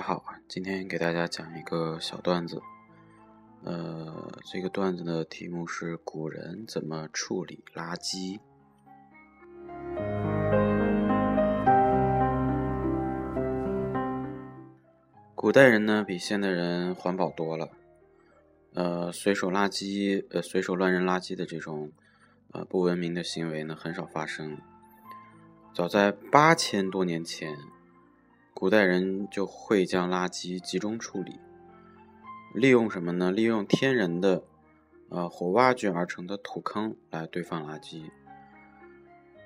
家好，今天给大家讲一个小段子。这个段子的题目是古人怎么处理垃圾。古代人呢比现代人环保多了，随手乱扔垃圾的这种不文明的行为呢很少发生了。早在8000多年前，古代人就会将垃圾集中处理，利用什么呢？利用天然的火挖掘而成的土坑来堆放垃圾。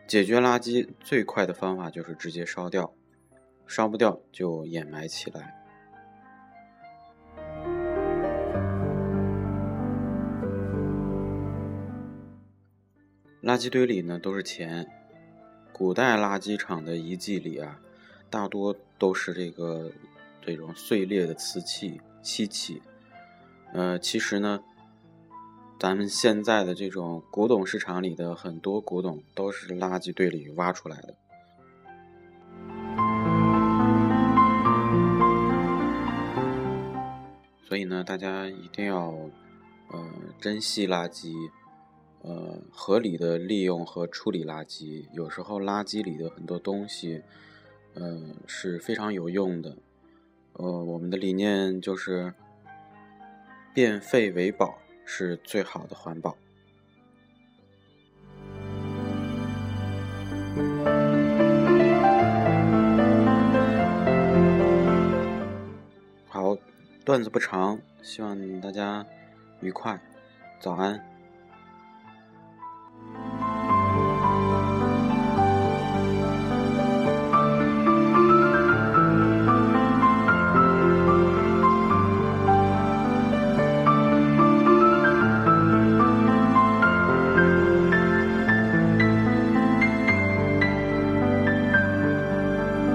解决垃圾最快的方法就是直接烧掉，烧不掉就掩埋起来。垃圾堆里呢都是钱，古代垃圾场的遗迹里啊，大多都是这种碎裂的瓷器、漆器。其实呢，咱们现在的这种古董市场里的很多古董都是垃圾堆里挖出来的。所以呢，大家一定要珍惜垃圾，合理的利用和处理垃圾。有时候垃圾里的很多东西是非常有用的。我们的理念就是变废为宝，是最好的环保。好，段子不长，希望大家愉快，早安。